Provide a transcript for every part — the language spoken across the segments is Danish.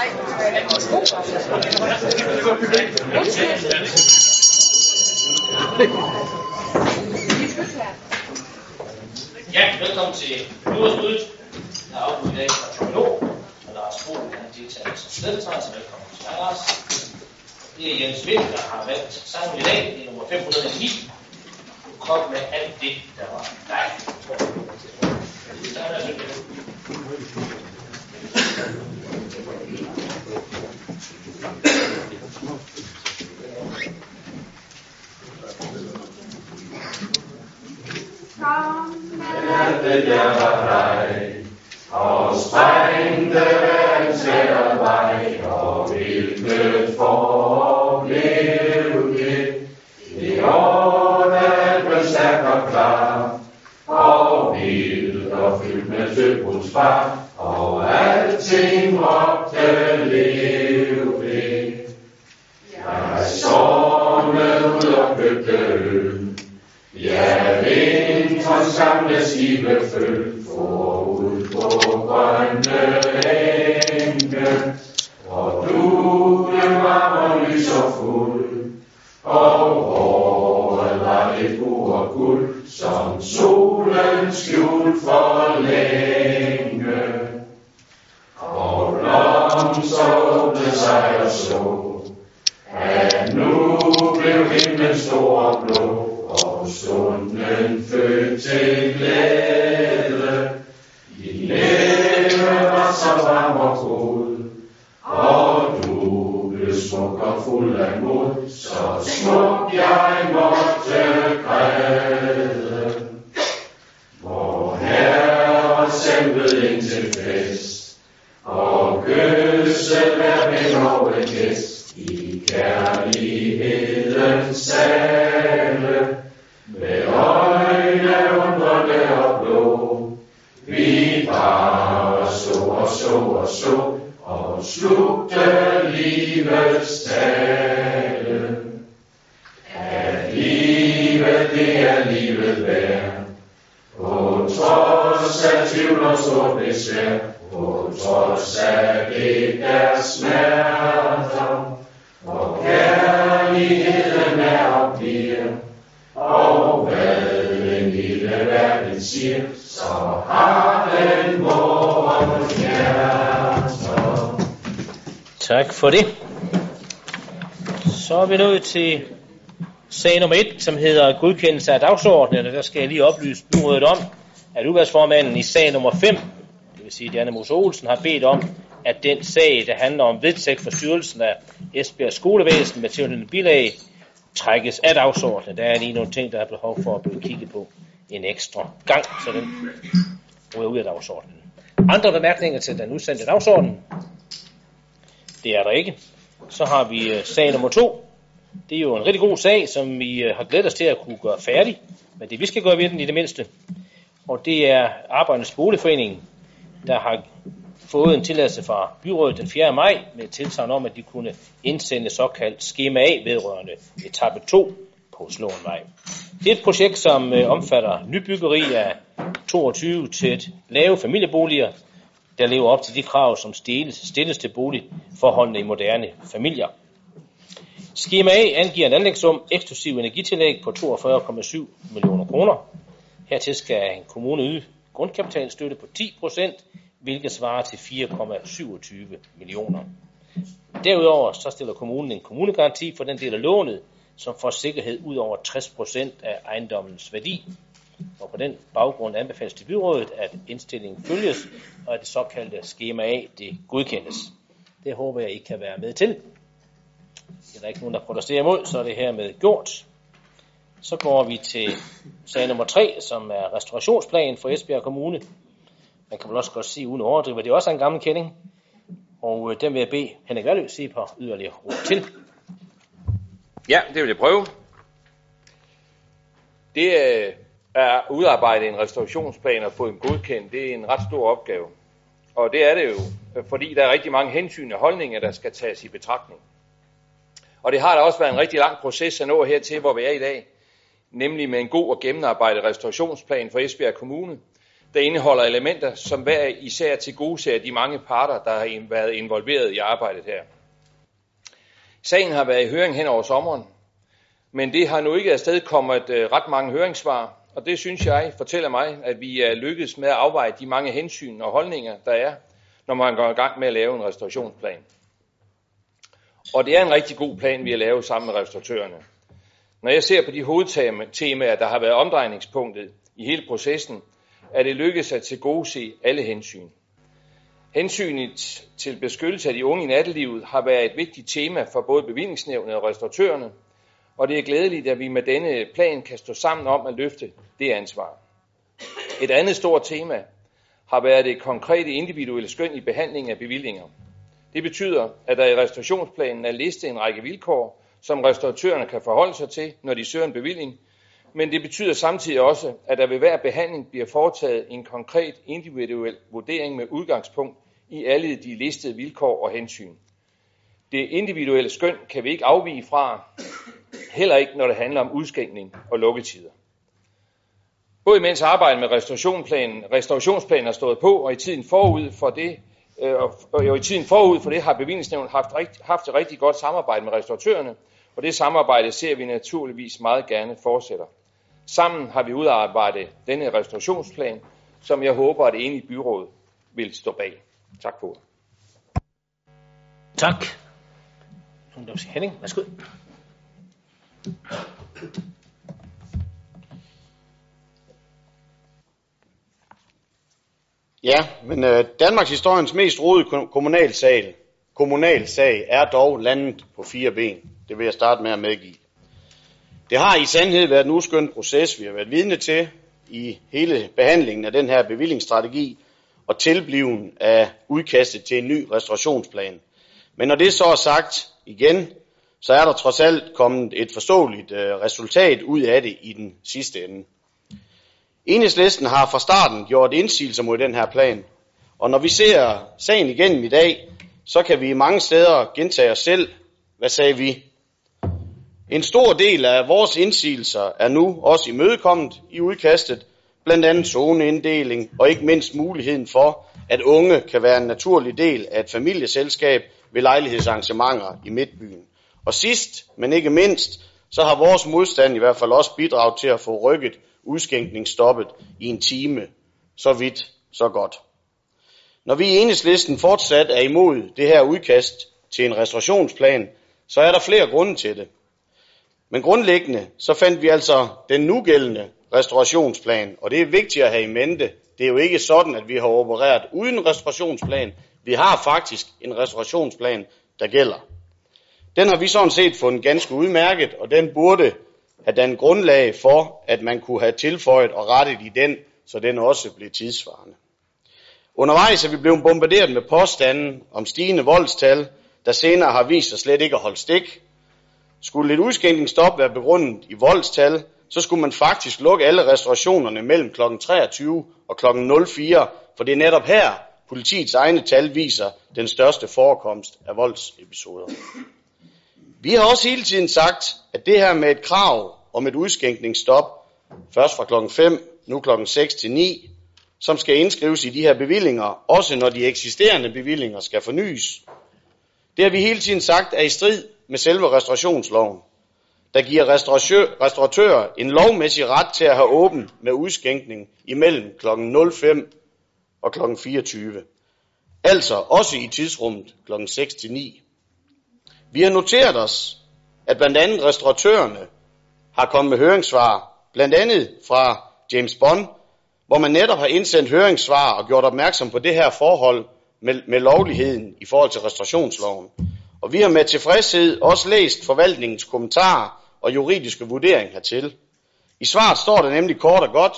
Ja, velkommen til Udersmødet. Der er afbud i dag fra København, og Lars Broen er deltaget som stedfortræder, så velkommen til dig, Lars. Det er Jens Vind, der har valgt sangen i dag, det er nummer 509. Du kom med alt det, der var dejligt, tror jeg. Der er der kom med alt det, der var dig, og sprængte verdens her vej, og hvilket forblev det, i ånden blev stærk og klar, og vild og fyldt med søbruns far, og alting råbte lev ved. Jeg sovnede ud og købte øl, ja, vinteren samlede skibet følg, forud på grønne enge, og duen var og lys og fuld, og håret var et ur og guld, som solen skjult for længe. Og blomsterne sig og så, at nu blev himlen stor og blå, og stunden født til glæde. Din læbe var så varm og god, og du blev smuk og fuld af mod, så smuk jeg måtte græde. Vor Herre sendte ind til fest, og kysse hver ven og en gæst i kærlighedens sale. Med øjne undrende og blå, vi bare så og så og så, og slugte livets tale. At livet, det er livet værd, på trods af tvivl og stort besvær, på trods af det er smerter, og kærligheden er og bliver. Og hvad den lille verden siger, så har den vores hjerter. Tak for det. Så er vi nået til sag nummer 1, som hedder godkendelse af dagsordenen. Og der skal jeg lige oplyse byrådet om, at udvalgsformanden i sag nummer 5, det vil sige Janne Mos Olsen, har bedt om, at den sag, der handler om vedtægt for styrelsen af Esbjerg Skolevæsen med tilhørende bilag, trækkes af dagsordenen. Der er lige nogle ting, der er behov for at blive kigget på en ekstra gang, så den ryger ud af dagsordenen. Andre bemærkninger til den udsendte dagsorden? Det er der ikke. Så har vi sag nummer 2. Det er jo en rigtig god sag, som vi har glædet os til at kunne gøre færdig, men det vi skal gøre ved den i det mindste. Og det er Arbejdernes Boligforening, der har fået en tilladelse fra byrådet den 4. maj med tilsagn om, at de kunne indsende såkaldt skema A vedrørende etape 2 på Slåen Vej. Det er et projekt, som omfatter nybyggeri af 22 tæt lave familieboliger, der lever op til de krav, som stilles til boligforholdene i moderne familier. Skema A angiver en anlægssum eksklusiv energitillæg på 42,7 millioner kroner. Hertil skal en kommune yde grundkapitalstøtte på 10%, hvilket svarer til 4,27 millioner. Derudover så stiller kommunen en kommunegaranti for den del af lånet, som får sikkerhed ud over 60% af ejendommens værdi. Og på den baggrund anbefales til byrådet, at indstillingen følges, og at det såkaldte skema A det godkendes. Det håber jeg, I kan være med til. Det er der ikke nogen, der protesterer imod, så er det hermed gjort. Så går vi til sag nummer 3, som er restaurationsplanen for Esbjerg Kommune. Man kan vel også godt sige, uden at overdrive, det er også en gammel kending. Og den vil jeg bede Henrik Valdøs sige på yderligere råd til. Ja, det vil jeg prøve. Det er at udarbejde en restaureringsplan og få en godkendt. Det er en ret stor opgave. Og det er det jo, fordi der er rigtig mange hensyn og holdninger, der skal tages i betragtning. Og det har da også været en rigtig lang proces at nå hertil, hvor vi er i dag. Nemlig med en god og gennemarbejdet restaureringsplan for Esbjerg Kommune, der indeholder elementer, som hver især tilgodeser de mange parter, der har været involveret i arbejdet her. Sagen har været i høring hen over sommeren, men det har nu ikke afstedkommet ret mange høringssvar, og det synes jeg fortæller mig, at vi er lykkedes med at afveje de mange hensyn og holdninger, der er, når man går i gang med at lave en restaurationsplan. Og det er en rigtig god plan, vi har lavet sammen med restauratørerne. Når jeg ser på de hovedtemaer, der har været omdrejningspunktet i hele processen, er det lykkedes at tilgodese alle hensyn. Hensynet til beskyttelse af de unge i nattelivet har været et vigtigt tema for både bevillingsnævnet og restauratørerne, og det er glædeligt, at vi med denne plan kan stå sammen om at løfte det ansvar. Et andet stort tema har været det konkrete individuelle skøn i behandling af bevillinger. Det betyder, at der i restaurationsplanen er listet en række vilkår, som restauratørerne kan forholde sig til, når de søger en bevilling, men det betyder samtidig også, at der ved hver behandling bliver foretaget en konkret individuel vurdering med udgangspunkt i alle de listede vilkår og hensyn. Det individuelle skøn kan vi ikke afvige fra, heller ikke når det handler om udskænkning og lukketider. Både imens arbejdet med restaurationsplanen har stået på, og i tiden forud for det har bevillingsnævnet haft et rigtig godt samarbejde med restauratørerne, og det samarbejde ser vi naturligvis meget gerne fortsætter. Sammen har vi udarbejdet denne restaurationsplan, som jeg håber, at det enige byråd vil stå bag. Tak for det. Tak. Henning, værsgo. Ja, men Danmarks historiens mest rodede kommunalsag er dog landet på fire ben. Det vil jeg starte med at medgive. Det har i sandhed været en uskøn proces, vi har været vidne til i hele behandlingen af den her bevillingsstrategi og tilbliven af udkastet til en ny restaurationsplan. Men når det så er sagt igen, så er der trods alt kommet et forståeligt resultat ud af det i den sidste ende. Enhedslisten har fra starten gjort indsigelser mod den her plan, og når vi ser sagen igennem i dag, så kan vi mange steder gentage os selv, hvad sagde vi? En stor del af vores indsigelser er nu også imødekommet i udkastet, blandt andet zoneinddeling og ikke mindst muligheden for, at unge kan være en naturlig del af et familieselskab ved lejlighedsarrangementer i midtbyen. Og sidst, men ikke mindst, så har vores modstand i hvert fald også bidraget til at få rykket udskænkningsstoppet i en time. Så vidt, så godt. Når vi i Enhedslisten fortsat er imod det her udkast til en restaurationsplan, så er der flere grunde til det. Men grundlæggende, så fandt vi altså den nugældende restaurationsplan, og det er vigtigt at have i mente. Det er jo ikke sådan, at vi har opereret uden restaurationsplan. Vi har faktisk en restaurationsplan, der gælder. Den har vi sådan set fundet ganske udmærket, og den burde have dannet grundlag for, at man kunne have tilføjet og rettet i den, så den også blev tidsvarende. Undervejs er vi blevet bombarderet med påstanden om stigende voldstal, der senere har vist sig slet ikke at holde stik. Skulle et udskænkningsstop være begrundet i voldstal, så skulle man faktisk lukke alle restaurationerne mellem kl. 23 og kl. 04, for det er netop her, politiets egne tal viser den største forekomst af voldsepisoder. Vi har også hele tiden sagt, at det her med et krav om et udskænkningsstop, først fra klokken 5, nu klokken 6 til 9, som skal indskrives i de her bevillinger, også når de eksisterende bevillinger skal fornyes, det har vi hele tiden sagt er i strid med selve restaurationsloven, der giver restauratører en lovmæssig ret til at have åbent med udskænkning imellem klokken 05 og klokken 24. Altså også i tidsrummet klokken 6 til 9. Vi har noteret os, at blandt andet restauratørerne har kommet med høringssvar, blandt andet fra James Bond, hvor man netop har indsendt høringssvar og gjort opmærksom på det her forhold med lovligheden i forhold til restaurationsloven. Og vi har med tilfredshed også læst forvaltningens kommentarer og juridiske vurdering hertil. I svaret står der nemlig kort og godt,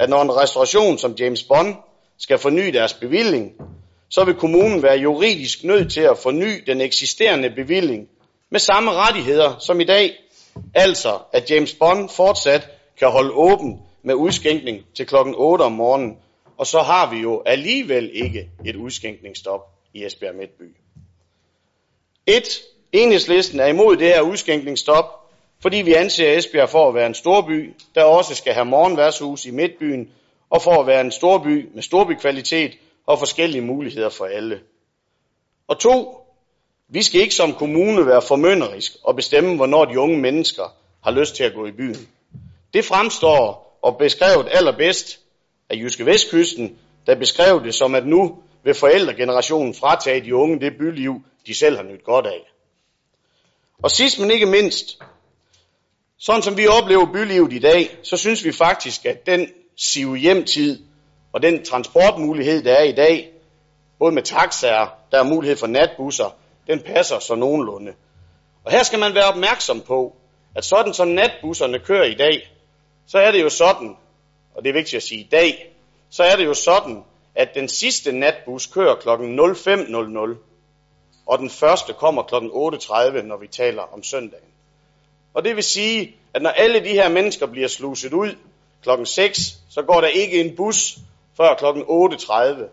at når en restauration som James Bond skal forny deres bevilling, så vil kommunen være juridisk nødt til at forny den eksisterende bevilling med samme rettigheder som i dag, altså at James Bond fortsat kan holde åben med udskænkning til klokken 8 om morgenen, og så har vi jo alligevel ikke et udskænkningsstop i Esbjerg Midtby. 1. Enhedslisten er imod det her udskænkningsstop, fordi vi anser Esbjerg for at være en storby, der også skal have morgenværtshus i midtbyen, og for at være en storby med storbykvalitet og forskellige muligheder for alle. Og 2. Vi skal ikke som kommune være formynderisk og bestemme, hvornår de unge mennesker har lyst til at gå i byen. Det fremstår og beskrevet allerbedst af Jyske Vestkysten, der beskrev det som, at nu vil forældregenerationen fratage de unge det byliv, de selv har nydt godt af. Og sidst men ikke mindst, sådan som vi oplever bylivet i dag, så synes vi faktisk, at den siv-hjem-tid og den transportmulighed, der er i dag, både med taxaer, der er mulighed for natbusser, den passer så nogenlunde. Og her skal man være opmærksom på, at sådan som natbusserne kører i dag, så er det jo sådan, og det er vigtigt at sige i dag, så er det jo sådan, at den sidste natbus kører kl. 05.00, og den første kommer kl. 8.30, når vi taler om søndagen. Og det vil sige, at når alle de her mennesker bliver sluset ud kl. 6, så går der ikke en bus før kl. 8.30.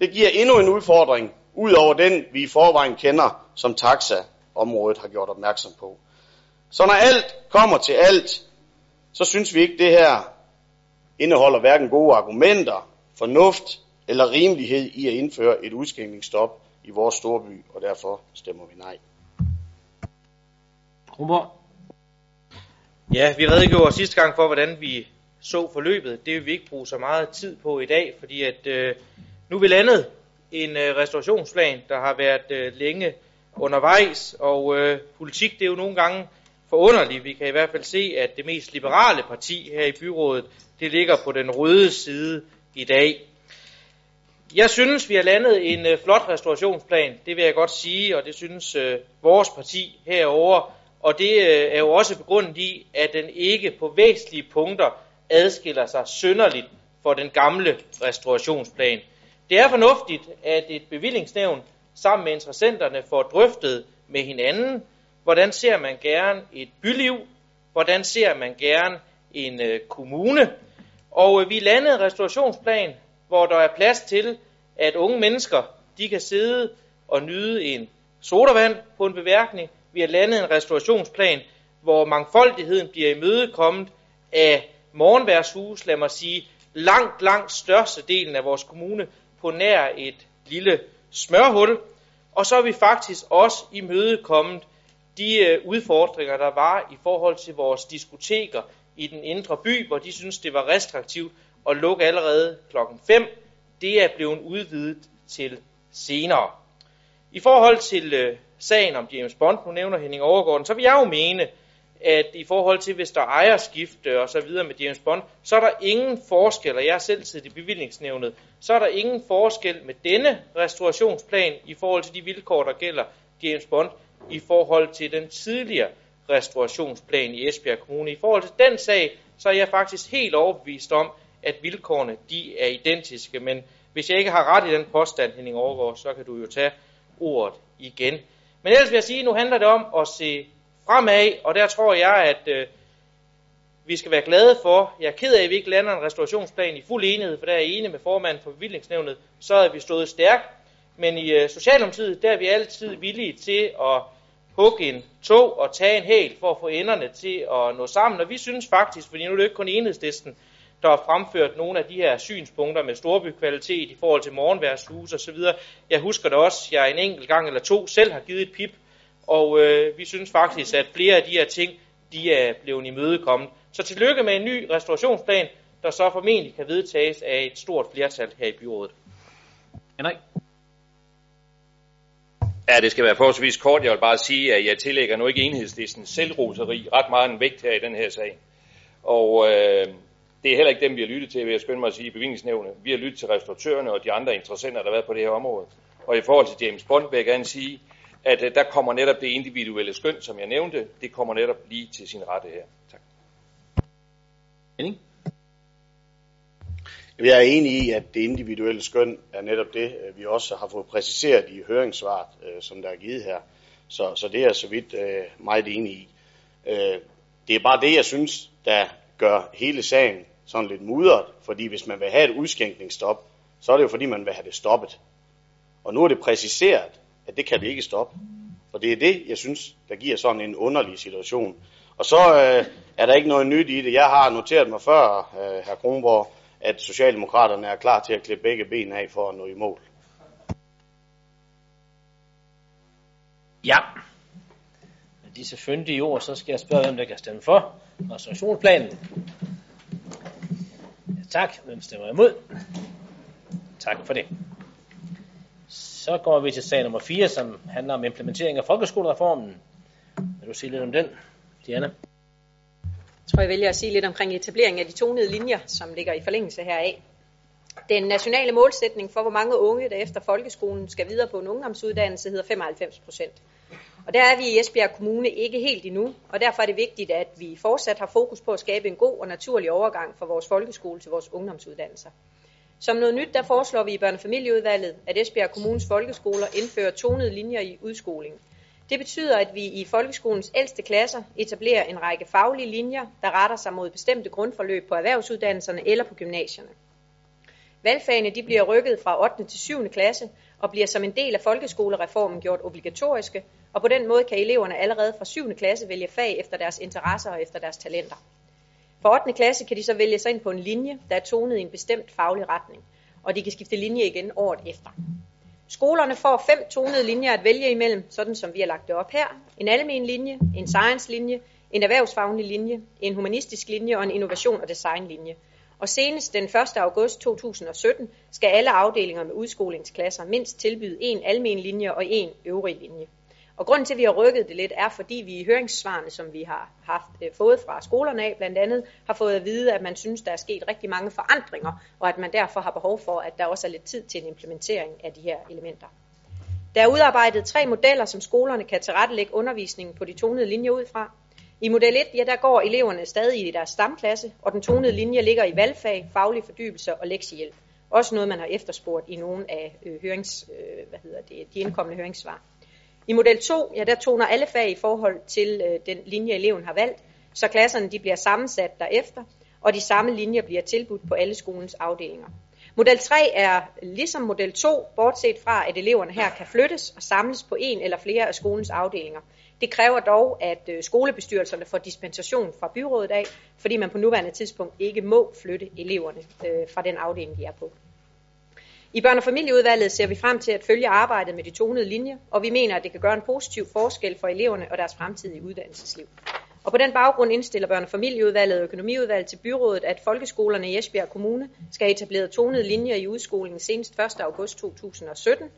Det giver endnu en udfordring, ud over den, vi i forvejen kender, som taxaområdet har gjort opmærksom på. Så når alt kommer til alt, så synes vi ikke, det her indeholder hverken gode argumenter, fornuft eller rimelighed i at indføre et udskænkningsstop i vores storby, og derfor stemmer vi nej. Kronborg. Ja, vi redegjorde sidste gang for, hvordan vi så forløbet. Det vil vi ikke bruge så meget tid på i dag, fordi at nu er vi landet en restaurationsplan, der har været længe undervejs, og politik det er jo nogle gange forunderligt. Vi kan i hvert fald se, at det mest liberale parti her i byrådet, det ligger på den røde side i dag. Jeg synes, vi har landet en flot restaurationsplan, det vil jeg godt sige, og det synes vores parti herover. Og det er jo også begrundet i, at den ikke på væsentlige punkter adskiller sig synderligt for den gamle restaurationsplan. Det er fornuftigt, at et bevillingsnævn sammen med interessenterne får drøftet med hinanden, hvordan ser man gerne et byliv, hvordan ser man gerne en kommune. Og vi landede en restaurationsplan, hvor der er plads til, at unge mennesker de kan sidde og nyde en sodavand på en beværkning. Vi har landet en restaurationsplan, hvor mangfoldigheden bliver imødekommet af morgenværshus, lad mig sige, langt, langt størstedelen af vores kommune på nær et lille smørhul. Og så er vi faktisk også imødekommet de udfordringer, der var i forhold til vores diskoteker i den indre by, hvor de synes det var restriktivt at lukke allerede klokken 5. Det er blevet udvidet til senere. I forhold til sagen om James Bond, nu nævner Henning Overgården, så vil jeg jo mene, at i forhold til, hvis der ejerskifte og så videre med James Bond, så er der ingen forskel, og jeg er selv siddet i bevillingsnævnet, så er der ingen forskel med denne restaurationsplan i forhold til de vilkår, der gælder James Bond, i forhold til den tidligere restaurationsplan i Esbjerg Kommune. I forhold til den sag, så er jeg faktisk helt overbevist om, at vilkårene de er identiske, men hvis jeg ikke har ret i den påstand, Henning Overgaard, så kan du jo tage ordet igen. Men ellers vil jeg sige, at nu handler det om at se fremad, og der tror jeg, at vi skal være glade for, jeg er ked af, at vi ikke lander en restaurationsplan i fuld enighed, for der er jeg enig med formanden for bevillingsnævnet, så er vi stået stærkt. Men i Socialdemokratiet, der er vi altid villige til at hugge en tog og tage en hæl for at få enderne til at nå sammen. Og vi synes faktisk, fordi nu er det ikke kun Enhedslisten, der har fremført nogle af de her synspunkter med storbykvalitet i forhold til morgenværshus og så videre. Jeg husker da også, at jeg en enkelt gang eller to selv har givet et pip, og vi synes faktisk, at flere af de her ting, de er blevet imødekommet. Så tillykke med en ny restaurationsplan, der så formentlig kan vedtages af et stort flertal her i byrådet. Henrik? Ja, det skal være forholdsvis kort. Jeg vil bare sige, at jeg tillægger nu ikke Enhedslisten selvroseri ret meget en vægt her i den her sag. Og det er heller ikke dem, vi har lyttet til, vil jeg skynde mig at sige, i bevillingsnævnet. Vi har lyttet til restauratørerne og de andre interessenter, der har været på det her område. Og i forhold til James Bond vil jeg gerne sige, at der kommer netop det individuelle skøn, som jeg nævnte. Det kommer netop lige til sin rette her. Tak. Henning? Jeg er enig i, at det individuelle skøn er netop det, vi også har fået præciseret i høringssvaret, som der er givet her. Så det er så vidt meget enig i. Det er bare det, jeg synes, der gør hele sagen sådan lidt mudret, fordi hvis man vil have et udskænkningsstop, så er det jo fordi, man vil have det stoppet. Og nu er det præciseret, at det kan vi ikke stoppe. Og det er det, jeg synes, der giver sådan en underlig situation. Og så er der ikke noget nyt i det. Jeg har noteret mig før, hr. Kronborg, at Socialdemokraterne er klar til at klippe begge ben af for at nå i mål. Ja. Med disse fyndige ord, så skal jeg spørge, hvem der kan stemme for restaurationsplanen. Ja, tak. Hvem stemmer imod? Tak for det. Så går vi til sag nummer 4, som handler om implementering af folkeskolereformen. Vil du sige lidt om den, Diana? Jeg tror, jeg vælger at sige lidt omkring etableringen af de tonede linjer, som ligger i forlængelse heraf. Den nationale målsætning for, hvor mange unge, der efter folkeskolen skal videre på en ungdomsuddannelse, hedder 95%. Og der er vi i Esbjerg Kommune ikke helt endnu, og derfor er det vigtigt, at vi fortsat har fokus på at skabe en god og naturlig overgang fra vores folkeskole til vores ungdomsuddannelser. Som noget nyt, der foreslår vi i børnefamilieudvalget, at Esbjerg Kommunes folkeskoler indfører tonede linjer i udskolingen. Det betyder, at vi i folkeskolens ældste klasser etablerer en række faglige linjer, der retter sig mod bestemte grundforløb på erhvervsuddannelserne eller på gymnasierne. Valgfagene de bliver rykket fra 8. til 7. klasse og bliver som en del af folkeskolereformen gjort obligatoriske, og på den måde kan eleverne allerede fra 7. klasse vælge fag efter deres interesser og efter deres talenter. For 8. klasse kan de så vælge sig ind på en linje, der er tonet i en bestemt faglig retning, og de kan skifte linje igen året efter. Skolerne får 5 tonede linjer at vælge imellem, sådan som vi har lagt det op her. En almen linje, en science-linje, en erhvervsfaglig linje, en humanistisk linje og en innovation- og designlinje. Og senest den 1. august 2017 skal alle afdelinger med udskolingsklasser mindst tilbyde en almen linje og en øvrig linje. Og grunden til, at vi har rykket det lidt, er fordi vi i høringssvarene, som vi har fået fra skolerne af blandt andet, har fået at vide, at man synes, der er sket rigtig mange forandringer, og at man derfor har behov for, at der også er lidt tid til en implementering af de her elementer. Der er udarbejdet 3 modeller, som skolerne kan tilrettelægge undervisningen på de tonede linjer ud fra. I model 1, ja, der går eleverne stadig i deres stamklasse, og den tonede linje ligger i valgfag, faglig fordybelse og lektiehjælp. Også noget, man har efterspurgt i nogle af de indkommende høringssvar. I model 2, ja, der toner alle fag i forhold til den linje, eleven har valgt, så klasserne de bliver sammensat derefter, og de samme linjer bliver tilbudt på alle skolens afdelinger. Model 3 er ligesom model 2, bortset fra, at eleverne her kan flyttes og samles på en eller flere af skolens afdelinger. Det kræver dog, at skolebestyrelserne får dispensation fra byrådet af, fordi man på nuværende tidspunkt ikke må flytte eleverne fra den afdeling, de er på. I børne- og familieudvalget ser vi frem til at følge arbejdet med de tonede linjer, og vi mener, at det kan gøre en positiv forskel for eleverne og deres fremtidige uddannelsesliv. Og på den baggrund indstiller børne- og familieudvalget og økonomiudvalget til byrådet, at folkeskolerne i Esbjerg Kommune skal etablere tonede linjer i udskolingen senest 1. august 2017,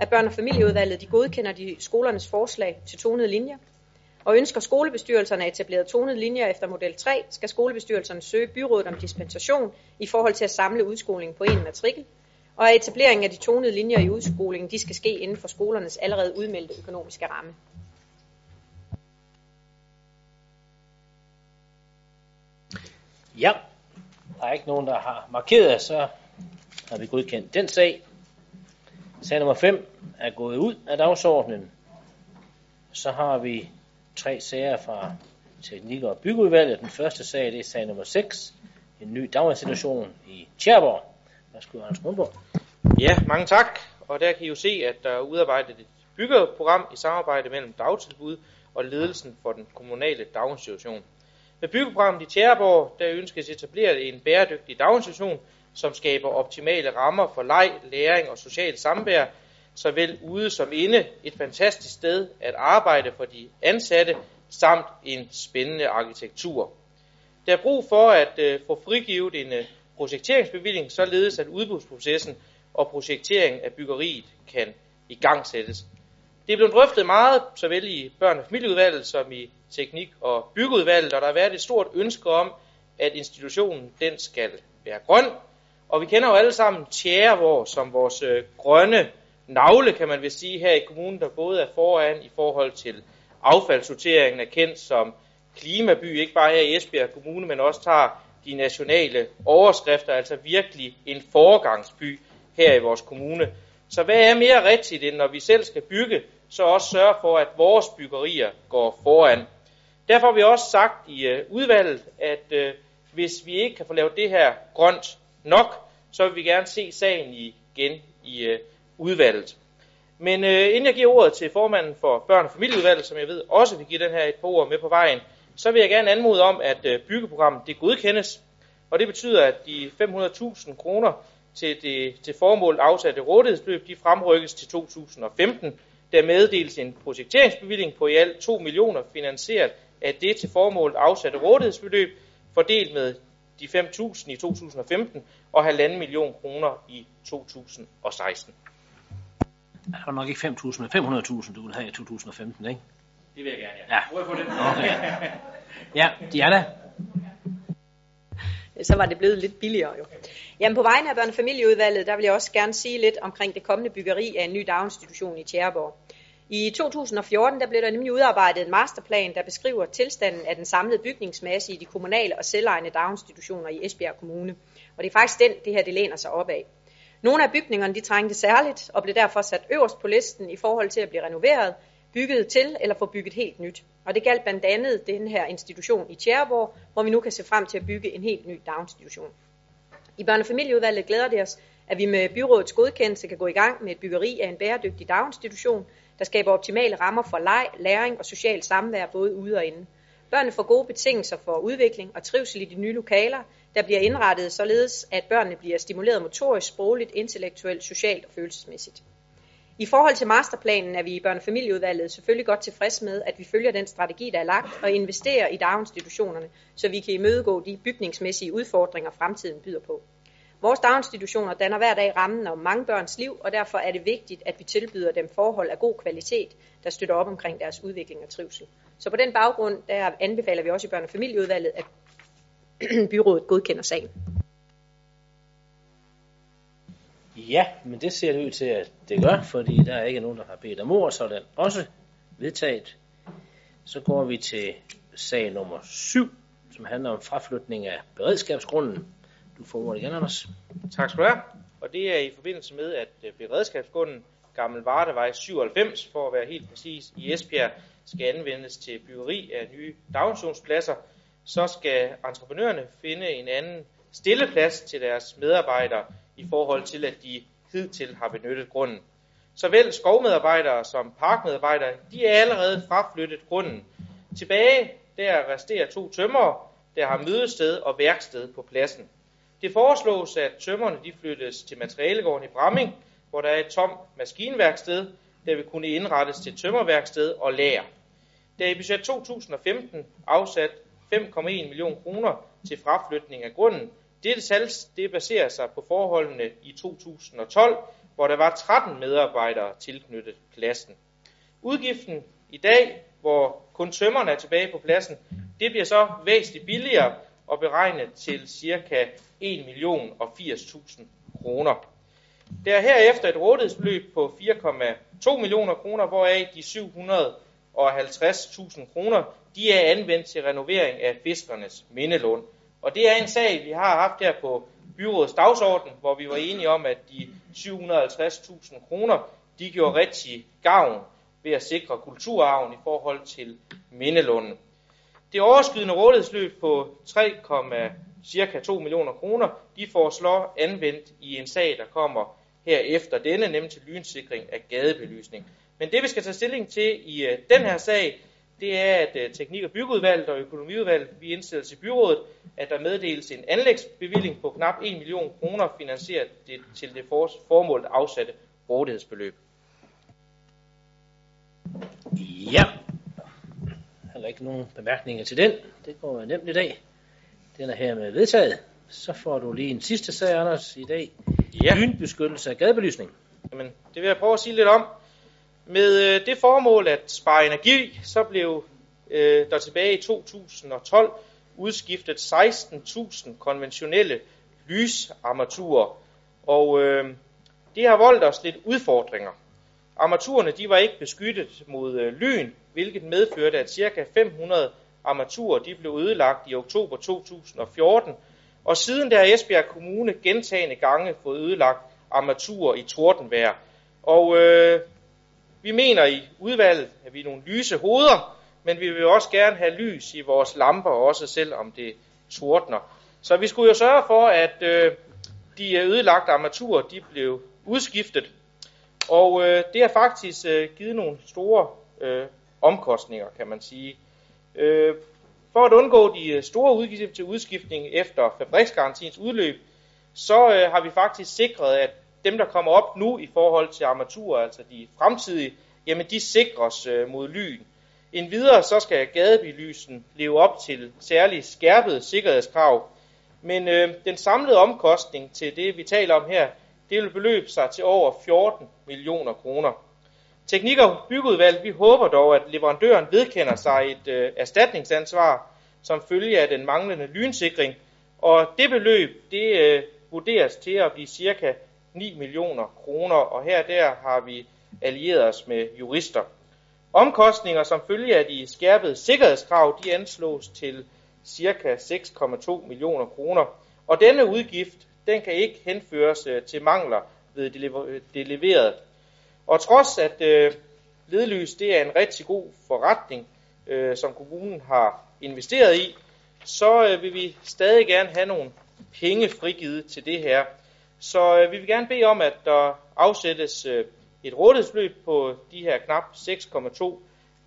at børne- og familieudvalget de godkender de skolernes forslag til tonede linjer, og ønsker skolebestyrelserne at etablere tonede linjer efter model 3, skal skolebestyrelserne søge byrådet om dispensation i forhold til at samle udskolingen på en matrikel, og at etableringen af de tonede linjer i udskolingen, de skal ske inden for skolernes allerede udmeldte økonomiske ramme. Ja, der er ikke nogen, der har markeret, så har vi godkendt den sag. Sag nummer 5 er gået ud af dagsordenen. Så har vi 3 sager fra teknik- og byggeudvalget. Den første sag, det er sag nummer 6, en ny daginstitution i Tjæreborg. Ja, mange tak. Og der kan I jo se, at der er udarbejdet et byggeprogram i samarbejde mellem dagtilbud og ledelsen for den kommunale daginstitution. Med byggeprogrammet i Tjæreborg, der ønskes etableret en bæredygtig daginstitution, som skaber optimale rammer for leg, læring og socialt samvær, såvel ude som inde, et fantastisk sted at arbejde for de ansatte, samt en spændende arkitektur. Der er brug for at få frigivet en projekteringsbevilling, således at udbudsprocessen og projekteringen af byggeriet kan igangsættes. Det er blevet drøftet meget, såvel i børne- og familieudvalget som i teknik- og byggeudvalget, og der har været et stort ønske om, at institutionen den skal være grøn. Og vi kender jo alle sammen Tjæreborg som vores grønne navle, kan man vel sige, her i kommunen, der både er foran i forhold til affaldssorteringen, er kendt som klimaby, ikke bare her i Esbjerg Kommune, men også tager de nationale overskrifter, altså virkelig en foregangsby her i vores kommune. Så hvad er mere rigtigt, end når vi selv skal bygge, så også sørge for, at vores byggerier går foran. Derfor har vi også sagt i udvalget, at hvis vi ikke kan få lavet det her grønt nok, så vil vi gerne se sagen igen i udvalget. Men inden jeg giver ordet til formanden for børne- og familieudvalget, som jeg ved også vil give den her et par ord med på vejen, så vil jeg gerne anmode om, at byggeprogrammet det godkendes. Og det betyder, at de 500.000 kroner til formålet afsatte rådighedsbeløb, de fremrykkes til 2015. Der meddeles en projekteringsbevilling på i alt 2 millioner finansieret af det til formålet afsatte rådighedsbeløb, fordelt med de 5.000 i 2015 og 1,5 million kroner i 2016. Det var nok ikke 5.000, men 500.000, du vil have i 2015, ikke? Det vil jeg gerne, ja. Prøv at få det. Okay. Ja, Diana? Så var det blevet lidt billigere jo. Jamen på vegne af børnefamilieudvalget, der vil jeg også gerne sige lidt omkring det kommende byggeri af en ny daginstitution i Tjæreborg. I 2014 der blev der nemlig udarbejdet en masterplan, der beskriver tilstanden af den samlede bygningsmasse i de kommunale og selvejende daginstitutioner i Esbjerg Kommune. Og det er faktisk den, det her det læner sig op af. Nogle af bygningerne de trængte særligt og blev derfor sat øverst på listen i forhold til at blive renoveret, bygget til eller få bygget helt nyt. Og det galt blandt andet den her institution i Tjæreborg, hvor vi nu kan se frem til at bygge en helt ny daginstitution. I børnefamilieudvalget glæder det os, at vi med byrådets godkendelse kan gå i gang med et byggeri af en bæredygtig daginstitution, der skaber optimale rammer for leg, læring og socialt samvær både ude og inde. Børnene får gode betingelser for udvikling og trivsel i de nye lokaler, der bliver indrettet således, at børnene bliver stimuleret motorisk, sprogligt, intellektuelt, socialt og følelsesmæssigt. I forhold til masterplanen er vi i børnefamilieudvalget selvfølgelig godt tilfreds med, at vi følger den strategi, der er lagt, og investerer i daginstitutionerne, så vi kan imødegå de bygningsmæssige udfordringer, fremtiden byder på. Vores daginstitutioner danner hver dag rammen om mange børns liv, og derfor er det vigtigt, at vi tilbyder dem forhold af god kvalitet, der støtter op omkring deres udvikling og trivsel. Så på den baggrund der anbefaler vi også i børnefamilieudvalget, at byrådet godkender sagen. Ja, men det ser det ud til, at det gør, fordi der er ikke nogen, der har bedt om ord, så er den også vedtaget. Så går vi til sag nummer 7, som handler om fraflytning af beredskabsgrunden. Du får ordet igen, Anders. Tak skal du have. Og det er i forbindelse med, at beredskabsgrunden Gamle Vardevej 97, for at være helt præcis, i Esbjerg, skal anvendes til byggeri af nye daginstitutionspladser. Så skal entreprenørerne finde en anden stilleplads til deres medarbejdere, i forhold til, at de hidtil har benyttet grunden. Såvel skovmedarbejdere som parkmedarbejdere, de er allerede fraflyttet grunden. Tilbage, der resterer 2 tømrere, der har mødested og værksted på pladsen. Det foreslås, at tømmerne de flyttes til materialegården i Bramming, hvor der er et tomt maskinværksted, der vil kunne indrettes til tømmerværksted og lager. Der i budget 2015 afsat 5,1 millioner kroner til fraflytning af grunden. Dette salg det baserer sig på forholdene i 2012, hvor der var 13 medarbejdere tilknyttet pladsen. Udgiften i dag, hvor kun tømmerne er tilbage på pladsen, det bliver så væsentligt billigere og beregnet til ca. 1.080.000 kroner. Der er herefter et rådighedsbeløb på 4,2 millioner kroner, hvoraf de 750.000 kroner de er anvendt til renovering af fiskernes mindelund. Og det er en sag, vi har haft her på byrådets dagsorden, hvor vi var enige om, at de 750.000 kroner, de gjorde rigtig gavn ved at sikre kulturarven i forhold til mindelunden. Det overskydende rådighedsløb på ca. 2 millioner kroner, de foreslår anvendt i en sag, der kommer herefter denne, nemlig til lynsikring af gadebelysning. Men det vi skal tage stilling til i den her sag, det er, at teknik- og byggeudvalget og økonomiudvalget, vi indstiller til byrådet, at der meddeles en anlægsbevilling på knap 1 million kroner finansieret til det formålet afsatte rådighedsbeløb. Ja, heller ikke nogen bemærkninger til den. Det går nemt i dag. Den er hermed vedtaget. Så får du lige en sidste sag, Anders, i dag. Ja. Lynbeskyttelse af gadebelysning. Jamen, det vil jeg prøve at sige lidt om. Med det formål at spare energi, så blev der tilbage i 2012 udskiftet 16.000 konventionelle lysarmaturer, og det har voldt os lidt udfordringer. Armaturerne de var ikke beskyttet mod lyn, hvilket medførte, at ca. 500 armaturer de blev ødelagt i oktober 2014, og siden der har Esbjerg Kommune gentagne gange fået ødelagt armaturer i tordenvejr, og vi mener i udvalget, at vi er nogle lyse hoveder, men vi vil også gerne have lys i vores lamper, også selvom det tordner. Så vi skulle jo sørge for, at de ødelagte armaturer de blev udskiftet. Og det har faktisk givet nogle store omkostninger, kan man sige. For at undgå de store udgifter til udskiftning efter fabriksgarantiens udløb, så har vi faktisk sikret, at dem, der kommer op nu i forhold til armaturer, altså de fremtidige, jamen de sikres mod lyn. Endvidere så skal gadebelysen leve op til særligt skærpede sikkerhedskrav, men den samlede omkostning til det, vi taler om her, det vil beløbe sig til over 14 millioner kroner. Teknik- og byggeudvalg, vi håber dog, at leverandøren vedkender sig et erstatningsansvar som følge af den manglende lynsikring, og det beløb, det vurderes til at blive ca. 9 millioner kroner, og her der har vi allieret os med jurister. Omkostninger som følge af de skærpede sikkerhedskrav, de anslås til ca. 6,2 millioner kroner, og denne udgift, den kan ikke henføres til mangler ved det leverede. Og trods at ledlys det er en rigtig god forretning, som kommunen har investeret i, så vil vi stadig gerne have nogle penge frigivet til det her. Så vi vil gerne bede om, at der afsættes et rådighedsbeløb på de her knap 6,2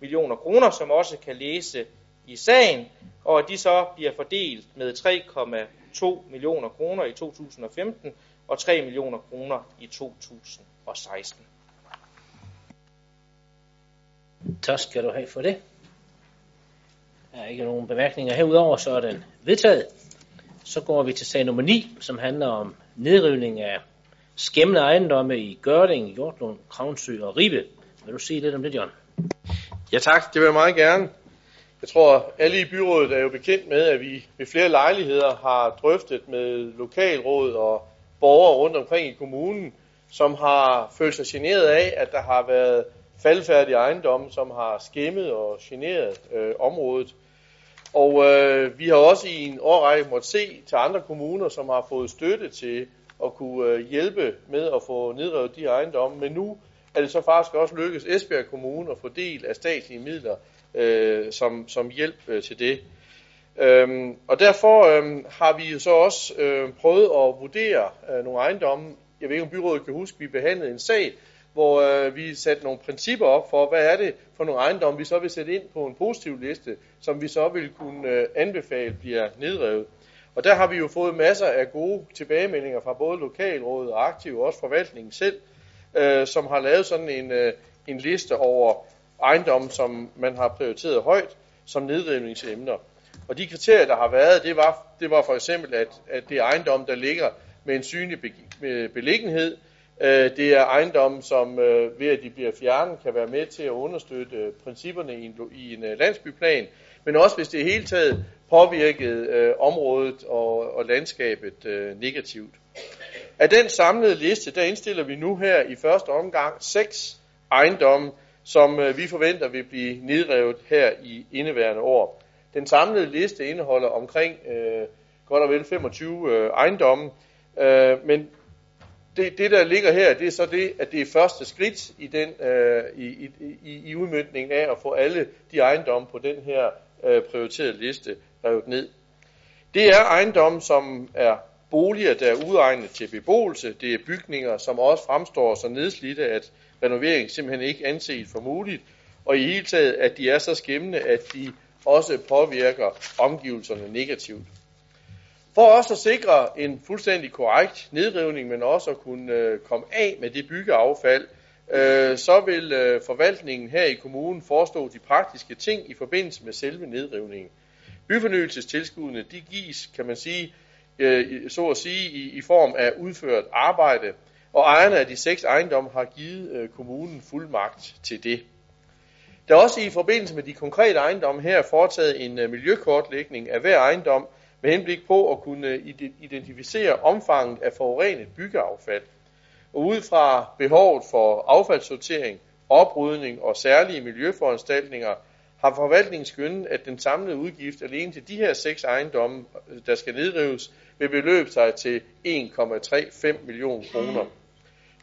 millioner kroner, som også kan læse i sagen, og at de så bliver fordelt med 3,2 millioner kroner i 2015 og 3 millioner kroner i 2016. Tak skal du have for det. Der er ikke nogen bemærkninger herudover, så er den vedtaget. Så går vi til sag nummer 9, som handler om nedrivning af skæmmende ejendomme i Gørding, Hjortlund, Kravnsø og Ribe. Vil du sige lidt om det, John? Ja tak, det vil jeg meget gerne. Jeg tror, alle i byrådet er jo bekendt med, at vi ved flere lejligheder har drøftet med lokalråd og borgere rundt omkring i kommunen, som har følt sig generet af, at der har været faldfærdige ejendomme, som har skæmmet og generet området. Og vi har også i en årrække måttet se til andre kommuner, som har fået støtte til at kunne hjælpe med at få nedrevet de ejendomme. Men nu er det så faktisk også lykkedes Esbjerg Kommune at få del af statslige midler som hjælp til det. Og derfor har vi så også prøvet at vurdere nogle ejendomme. Jeg ved ikke, om byrådet kan huske, vi behandlede en sag, hvor vi satte nogle principper op for, hvad er det for nogle ejendomme, vi så vil sætte ind på en positiv liste, som vi så vil kunne anbefale bliver nedrevet. Og der har vi jo fået masser af gode tilbagemeldinger fra både lokalrådet og aktive, og også forvaltningen selv, som har lavet sådan en liste over ejendomme, som man har prioriteret højt som nedrivningsemner. Og de kriterier, der har været, det var for eksempel, at det er ejendomme, der ligger med en synlig beliggenhed. Det er ejendomme, som ved at de bliver fjernet, kan være med til at understøtte principperne i en landsbyplan, men også hvis det i hele taget påvirkede området og landskabet negativt. Af den samlede liste, der indstiller vi nu her i første omgang 6 ejendomme, som vi forventer vil blive nedrevet her i indeværende år. Den samlede liste indeholder omkring godt og vel 25 ejendomme, men det, der ligger her, det er så det, at det er første skridt i i udmøntningen af at få alle de ejendomme på den her prioriterede liste revet ned. Det er ejendomme, som er boliger, der er udegnet til beboelse. Det er bygninger, som også fremstår så nedslidte, at renovering simpelthen ikke anses for muligt. Og i hele taget, at de er så skæmmende, at de også påvirker omgivelserne negativt. For også at sikre en fuldstændig korrekt nedrivning, men også at kunne komme af med det byggeaffald, så vil forvaltningen her i kommunen forestå de praktiske ting i forbindelse med selve nedrivningen. Byfornyelsestilskuddene, de gives, kan man sige, så at sige, i form af udført arbejde, og ejerne af de 6 ejendomme har givet kommunen fuldmagt til det. Der er også i forbindelse med de konkrete ejendomme her foretaget en miljøkortlægning af hver ejendom, med henblik på at kunne identificere omfanget af forurenet byggeaffald. Og ud fra behovet for affaldssortering, oprydning og særlige miljøforanstaltninger, har forvaltningen skønnet, at den samlede udgift alene til de her 6 ejendomme, der skal nedrives, vil beløbe sig til 1,35 millioner kroner.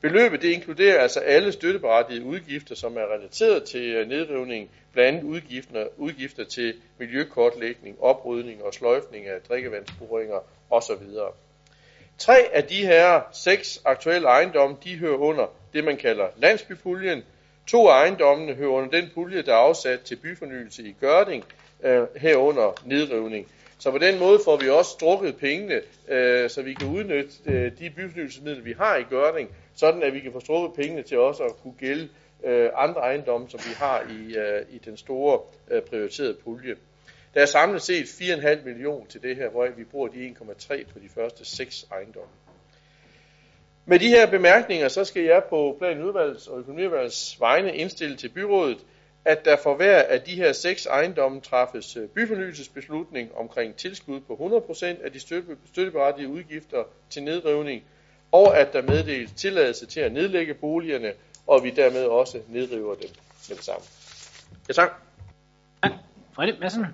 Beløbet det inkluderer altså alle støtteberettigede udgifter, som er relateret til nedrivning, blandt andet udgifter til miljøkortlægning, oprydning og sløjfning af drikkevandsboringer osv. 3 af de her 6 aktuelle ejendomme, de hører under det, man kalder landsbypuljen. 2 af ejendommene hører under den pulje, der er afsat til byfornyelse i Gørding herunder nedrivning. Så på den måde får vi også strukket pengene, så vi kan udnytte de byfornyelsesmidler, vi har i Gørding, sådan at vi kan få strukket pengene til også at kunne gælde andre ejendomme, som vi har i den store prioriterede pulje. Der er samlet set 4,5 millioner til det her, hvor vi bruger de 1,3 på de første 6 ejendomme. Med de her bemærkninger, så skal jeg på planudvalgets og økonomiudvalgets vegne indstille til byrådet, at der for hver af de her 6 ejendomme træffes byfornyelsesbeslutning omkring tilskud på 100% af de støtteberettigede udgifter til nedrivning, og at der meddeles tilladelse til at nedlægge boligerne, og vi dermed også nedriver dem med det samme. Ja, tak. Ja, Fredrik Madsen.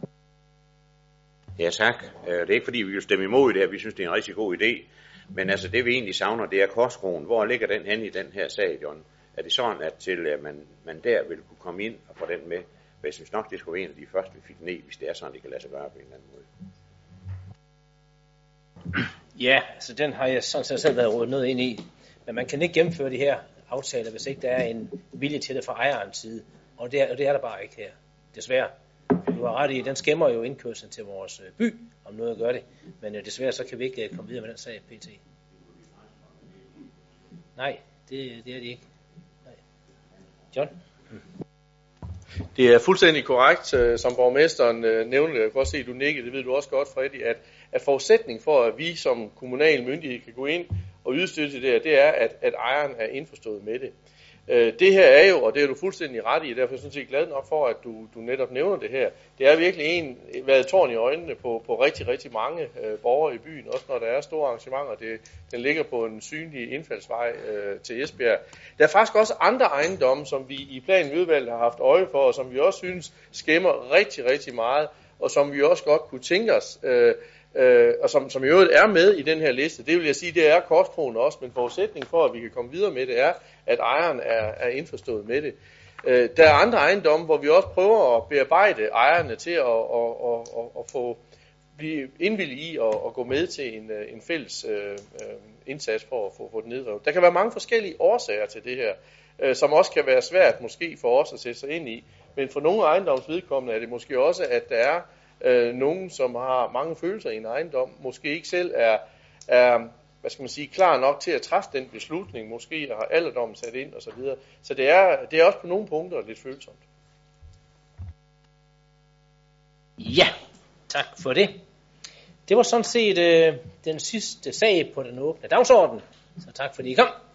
Ja, tak. Det er ikke fordi, vi vil stemme imod det her. Vi synes, det er en rigtig god idé. Men altså, det vi egentlig savner, det er korskronen. Hvor ligger den hen i den her sag, John? Er det sådan, at man der vil kunne komme ind og få den med? Jeg synes nok, det skulle være en af de første, vi fik ned, hvis det er sådan, det kan lade sig gøre på en eller anden måde. Ja, altså den har jeg sådan set selv været rodet ned ind i. Men man kan ikke gennemføre de her aftaler, hvis ikke der er en vilje til det fra ejerens side. Og det er der bare ikke her, desværre. Du har ret i, den skæmmer jo indkørslen til vores by, om noget at gøre det. Men desværre så kan vi ikke komme videre med den sag, PT. Nej, det er det ikke. Nej. John? Det er fuldstændig korrekt, som borgmesteren nævnte. Jeg kan også se, at du nikkede, det ved du også godt, Fredrik, at forudsætning for, at vi som kommunal myndighed kan gå ind og ydestøtte til det her, det er, at ejeren er indforstået med det. Det her er jo, og det er du fuldstændig ret i, og derfor er jeg sådan set glad nok for, at du netop nævner det her. Det har virkelig været tårn i øjnene på rigtig, rigtig mange borgere i byen, også når der er store arrangementer. Den ligger på en synlig indfaldsvej til Esbjerg. Der er faktisk også andre ejendomme, som vi i planudvalget har haft øje for, og som vi også synes skæmmer rigtig, rigtig meget, og som vi også godt kunne tænke os, og som i øvrigt er med i den her liste. Det vil jeg sige, det er korskronen også, men forudsætningen for, at vi kan komme videre med det, er, at ejeren er indforstået med det. Der er andre ejendomme, hvor vi også prøver at bearbejde ejerne til at få blive indvillige i at gå med til en fælles indsats for at få det nedrevet. Der kan være mange forskellige årsager til det her, som også kan være svært måske for os at sætte sig ind i, men for nogle ejendomsvedkommende er det måske også, at der er nogen, som har mange følelser i en ejendom, måske ikke selv er klar nok til at træffe den beslutning, måske har alderdommen sat ind og så videre. Så det er også på nogle punkter lidt følsomt. Ja, tak for det. Det var sådan set den sidste sag på den åbne dagsorden. Så tak fordi I kom.